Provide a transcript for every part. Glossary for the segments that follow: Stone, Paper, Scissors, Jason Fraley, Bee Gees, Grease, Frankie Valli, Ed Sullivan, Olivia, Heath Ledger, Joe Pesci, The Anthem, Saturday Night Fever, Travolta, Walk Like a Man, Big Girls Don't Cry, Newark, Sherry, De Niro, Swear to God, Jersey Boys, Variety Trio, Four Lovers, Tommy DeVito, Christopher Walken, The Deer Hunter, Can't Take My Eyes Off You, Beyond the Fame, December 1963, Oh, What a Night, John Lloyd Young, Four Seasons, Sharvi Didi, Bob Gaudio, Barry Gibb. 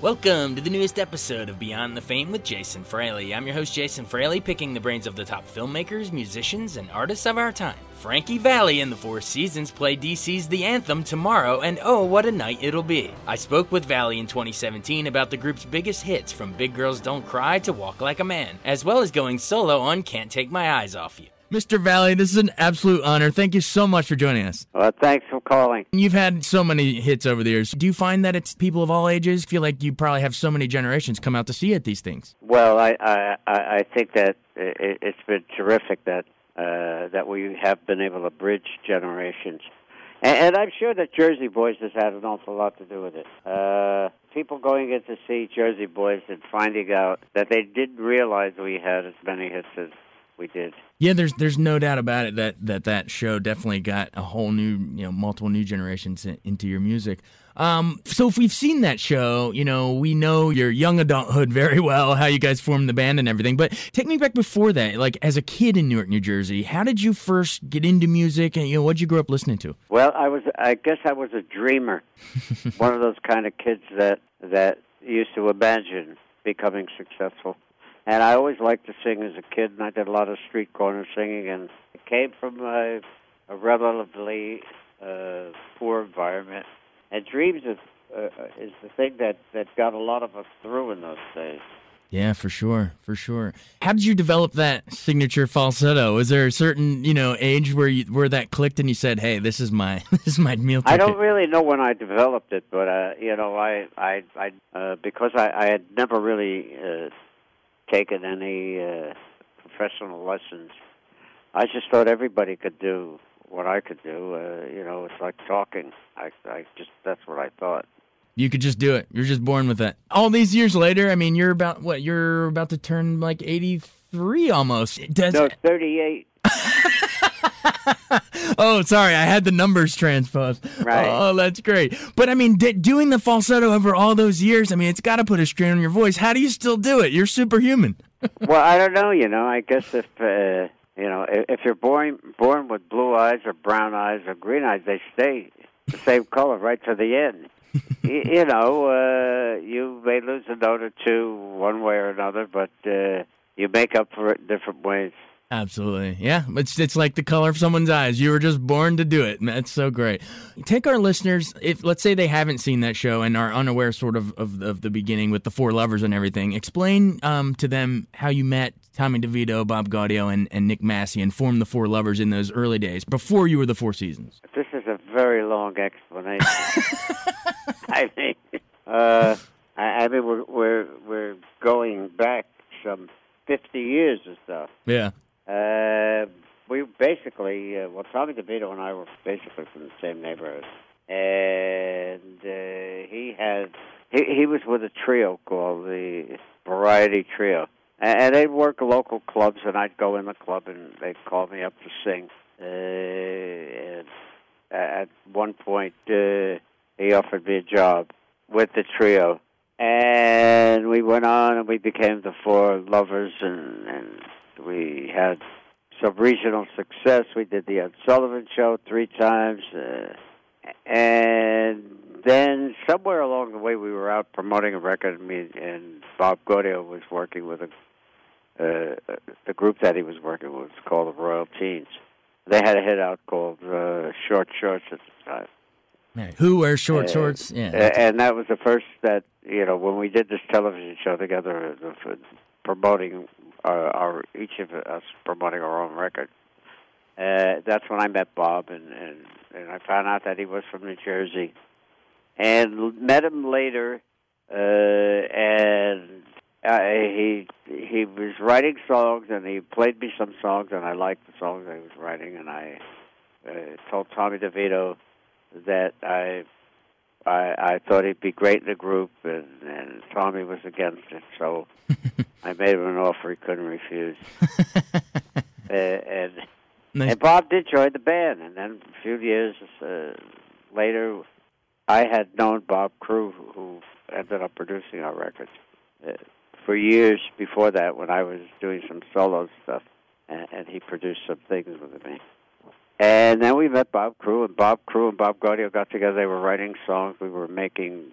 Welcome to the newest episode of Beyond the Fame with Jason Fraley. I'm your host, Jason Fraley, picking the brains of the top filmmakers, musicians, and artists of our time. Frankie Valli and the Four Seasons play DC's The Anthem tomorrow, and oh, what a night it'll be. I spoke with Valli in 2017 about the group's biggest hits, from Big Girls Don't Cry to Walk Like a Man, as well as going solo on Can't Take My Eyes Off You. Mr. Valli, this is an absolute honor. Thank you so much for joining us. Well, thanks for calling. You've had so many hits over the years. Do you find that it's people of all ages? Feel like you probably have so many generations come out to see you at these things. Well, I think that it's been terrific that that we have been able to bridge generations. And I'm sure that Jersey Boys has had an awful lot to do with it. People going in to see Jersey Boys and finding out that they didn't realize we had as many hits as we did. Yeah, there's no doubt about it that show definitely got a whole new, multiple new generations into your music. So if we've seen that show, we know your young adulthood very well, how you guys formed the band and everything. But take me back before that, like as a kid in Newark, New Jersey, how did you first get into music, and what did you grow up listening to? Well, I guess I was a dreamer, one of those kind of kids that used to imagine becoming successful. And I always liked to sing as a kid, and I did a lot of street corner singing, and it came from a relatively poor environment. And dreams is the thing that got a lot of us through in those days. Yeah, for sure. How did you develop that signature falsetto? Was there a certain, age where that clicked and you said, "Hey, this is my meal ticket"? I don't really know when I developed it, but because I had never really taken any professional lessons. I just thought everybody could do what I could do. It's like talking. That's what I thought. You could just do it. You're just born with that. All these years later, I mean, you're about to turn like 83 almost. No, 38. Oh, sorry, I had the numbers transposed. Right. Oh, that's great. But, I mean, doing the falsetto over all those years, I mean, it's got to put a strain on your voice. How do you still do it? You're superhuman. Well, I don't know, I guess if, if you're born with blue eyes or brown eyes or green eyes, they stay the same color right to the end. You may lose a note or two one way or another, but you make up for it in different ways. Absolutely. Yeah. It's like the color of someone's eyes. You were just born to do it. And that's so great. Take our listeners, if let's say they haven't seen that show and are unaware sort of the beginning with the Four Lovers and everything. Explain to them how you met Tommy DeVito, Bob Gaudio, and Nick Massey and formed the Four Lovers in those early days before you were the Four Seasons. This is a very long explanation. I mean, we're going back some 50 years or so. Yeah. We basically, Tommy DeVito and I were basically from the same neighborhood, and he was with a trio called the Variety Trio, and they'd work local clubs, and I'd go in the club, and they'd call me up to sing. And at one point, he offered me a job with the trio, and we went on, and we became the Four Lovers, and we had some regional success. We did the Ed Sullivan show 3 times. And then somewhere along the way, we were out promoting a record, and Bob Gaudio was working with the group that he was working with. It was called the Royal Teens. They had a hit out called Short Shorts at the time. Man, who wears short shorts? Yeah. And that was the first that, when we did this television show together, promoting each of us promoting our own record. That's when I met Bob, and and I found out that he was from New Jersey. And met him later, and he was writing songs, and he played me some songs, and I liked the songs I was writing, and I told Tommy DeVito that I thought he'd be great in the group, and Tommy was against it, so I made him an offer he couldn't refuse. And Bob did join the band, and then a few years later, I had known Bob Crewe, who ended up producing our records, for years before that when I was doing some solo stuff, and he produced some things with me. And then we met Bob Crewe, and Bob Crewe and Bob Gaudio got together. They were writing songs. We were making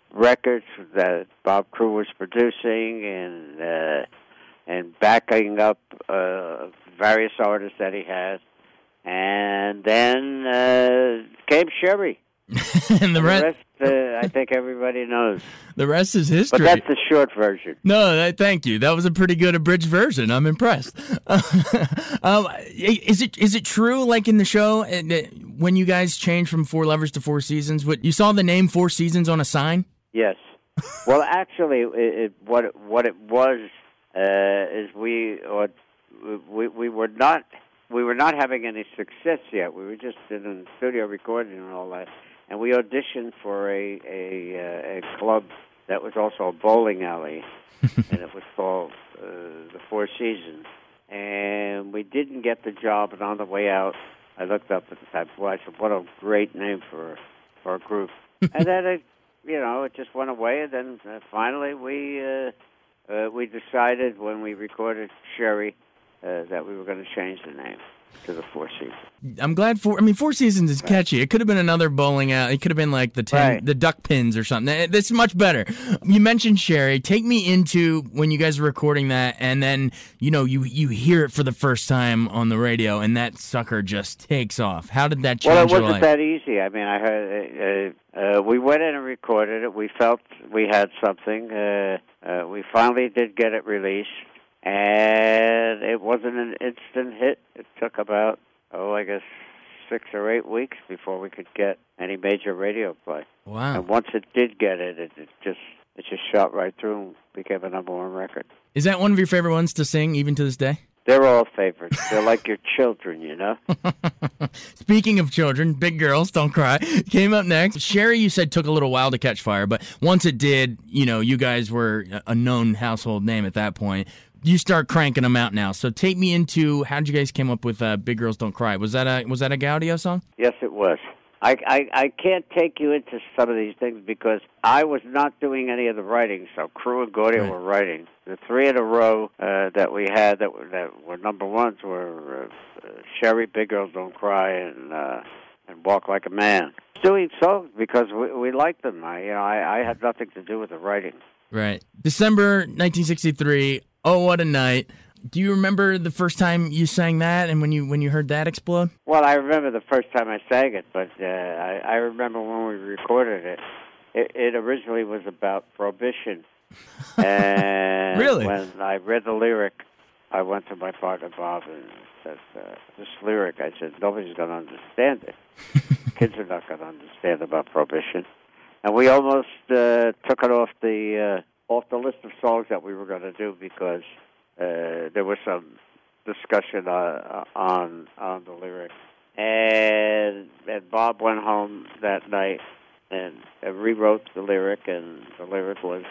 records that Bob Crewe was producing and backing up various artists that he had. And then came Sherry. And the rest, I think everybody knows. The rest is history. But that's the short version. No, thank you. That was a pretty good abridged version. I'm impressed. Is it true, like in the show, when you guys changed from Four Lovers to Four Seasons, you saw the name Four Seasons on a sign? Yes. Well, actually, we were not having any success yet. We were just in the studio recording and all that. And we auditioned for a club that was also a bowling alley, and it was called the Four Seasons. And we didn't get the job, and on the way out, I looked up at the time, boy, I said, what a great name for a group. And then it just went away, and then finally we decided when we recorded Sherry that we were going to change the name to the Four Seasons. I'm glad Four Seasons is catchy. It could have been another bowling alley. It could have been like the Duck Pins or something. That's much better. You mentioned Sherry. Take me into when you guys are recording that, and then you hear it for the first time on the radio, and that sucker just takes off. How did that change your life? Well, it wasn't that easy. I mean, I heard we went in and recorded it. We felt we had something. We finally did get it released. And it wasn't an instant hit. It took about, I guess 6 or 8 weeks before we could get any major radio play. Wow. And once it did get it, it just shot right through and became a #1 record. Is that one of your favorite ones to sing, even to this day? They're all favorites. They're like your children, you know? Speaking of children, Big Girls Don't Cry came up next. Sherry, you said, took a little while to catch fire, but once it did, you guys were a known household name at that point. You start cranking them out now. So take me into how'd you guys came up with "Big Girls Don't Cry"? Was that a Gaudio song? Yes, it was. I can't take you into some of these things because I was not doing any of the writing. So Crewe and Gaudio were writing. The three in a row that we had that were #1s were "Sherry," "Big Girls Don't Cry," and "Walk Like a Man." Doing songs because we liked them. I had nothing to do with the writing. Right. December 1963. Oh, what a night. Do you remember the first time you sang that and when you heard that explode? Well, I remember the first time I sang it, but I remember when we recorded it. It originally was about prohibition. And really? When I read the lyric, I went to my partner, Bob, and said, this lyric, I said, nobody's going to understand it. Kids are not going to understand about prohibition. And we almost took it off the list of songs that we were going to do because there was some discussion on the lyrics. And Bob went home that night and rewrote the lyric, and the lyric was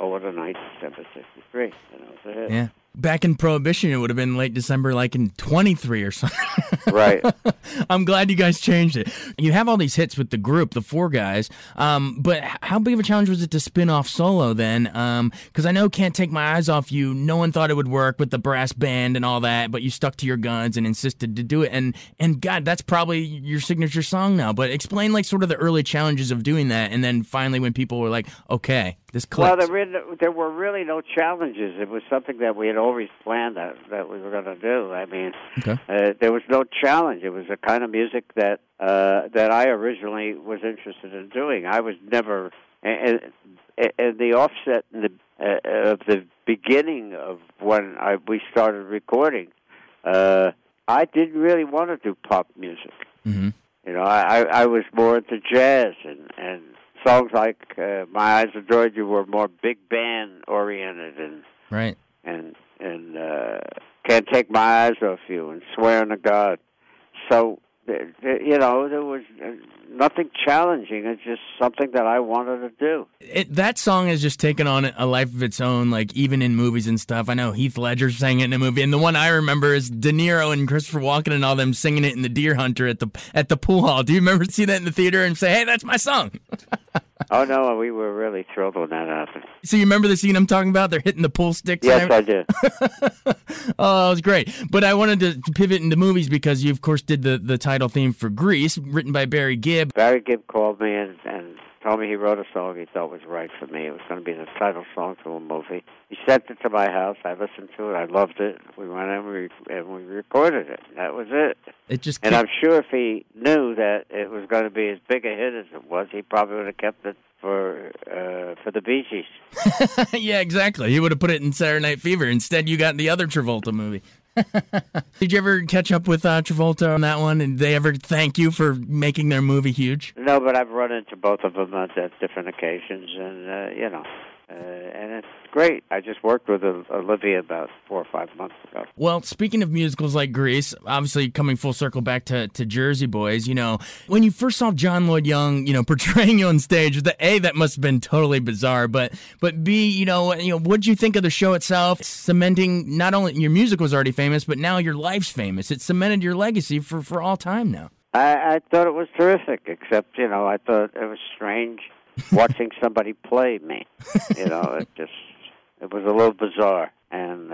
"Oh, What a Night, December 63." And that was a hit. Yeah. Back in Prohibition, it would have been late December, like in 23 or something. Right. I'm glad you guys changed it. You have all these hits with the group, the four guys, but how big of a challenge was it to spin off solo then? Because I know Can't Take My Eyes Off You, no one thought it would work with the brass band and all that, but you stuck to your guns and insisted to do it. And God, that's probably your signature song now. But explain like sort of the early challenges of doing that, and then finally when people were like, okay, this clicked. Well, there were really no challenges. It was something that we had always planned that we were going to do. I mean, there was no challenge. It was the kind of music that I originally was interested in doing. I was never, and the offset of the beginning of when we started recording, I didn't really want to do pop music. Mm-hmm. You know, I was more into jazz, and songs like My Eyes Adore You were more big band oriented, and right, and Can't Take My Eyes Off You and Swear to God. So, you know, there was nothing challenging. It's just something that I wanted to do. That song has just taken on a life of its own, like even in movies and stuff. I know Heath Ledger sang it in a movie, and the one I remember is De Niro and Christopher Walken and all them singing it in The Deer Hunter at the pool hall. Do you remember seeing that in the theater and say, hey, that's my song? Oh, no, we were really thrilled when that happened. So you remember the scene I'm talking about? They're hitting the pool sticks? Yes, I do. Oh, it was great. But I wanted to pivot into movies because you, of course, did the title theme for Grease, written by Barry Gibb. Barry Gibb called me and told me he wrote a song he thought was right for me. It was going to be the title song to a movie. He sent it to my house. I listened to it. I loved it. We went in and we recorded it. That was it. And I'm sure if he knew that it was going to be as big a hit as it was, he probably would have kept it for the Bee Gees. Yeah, exactly. He would have put it in Saturday Night Fever. Instead, you got the other Travolta movie. Did you ever catch up with Travolta on that one? Did they ever thank you for making their movie huge? No, but I've run into both of them at different occasions, and you know, and it's great. I just worked with Olivia about 4 or 5 months ago. Well, speaking of musicals like Grease, obviously coming full circle back to Jersey Boys, you know, when you first saw John Lloyd Young, you know, portraying you on stage, that must have been totally bizarre, but B, you know, what'd you think of the show itself? Cementing not only your music was already famous, but now your life's famous. It cemented your legacy for all time now. I thought it was terrific, except, you know, I thought it was strange watching somebody play me. You know, it was a little bizarre, and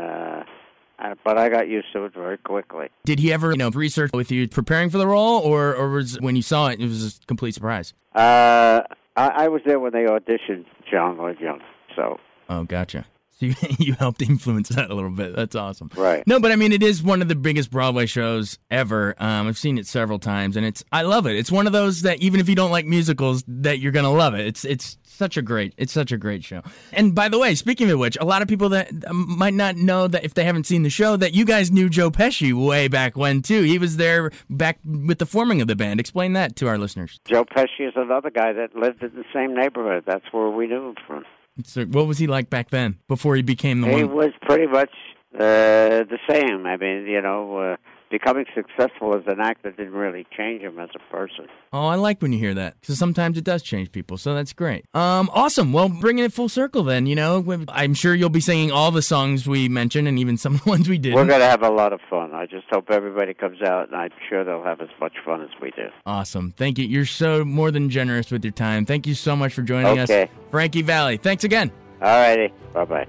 but I got used to it very quickly. Did he ever, you know, research with you preparing for the role, or was when you saw it, it was a complete surprise? I was there when they auditioned John Lloyd Young, so. Oh, gotcha. So you helped influence that a little bit. That's awesome. Right. No, but I mean, it is one of the biggest Broadway shows ever. I've seen it several times, and I love it. It's one of those that even if you don't like musicals, that you're gonna love it. It's such a great show. And by the way, speaking of which, a lot of people that might not know that if they haven't seen the show, that you guys knew Joe Pesci way back when too. He was there back with the forming of the band. Explain that to our listeners. Joe Pesci is another guy that lived in the same neighborhood. That's where we knew him from. So what was he like back then, before he became the one? He was pretty much the same. I mean, you know, becoming successful as an actor didn't really change him as a person. Oh, I like when you hear that, because sometimes it does change people, so that's great. Awesome. Well, bringing it full circle then, you know. I'm sure you'll be singing all the songs we mentioned and even some of the ones we didn't. We're going to have a lot of fun. I just hope everybody comes out, and I'm sure they'll have as much fun as we do. Awesome. Thank you. You're so more than generous with your time. Thank you so much for joining us. Frankie Valli, thanks again. All righty. Bye-bye.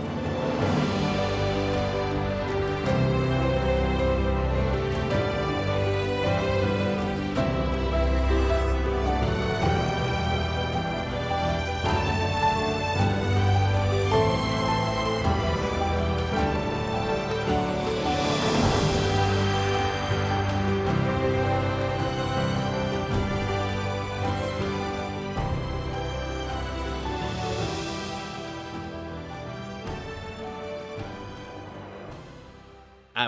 I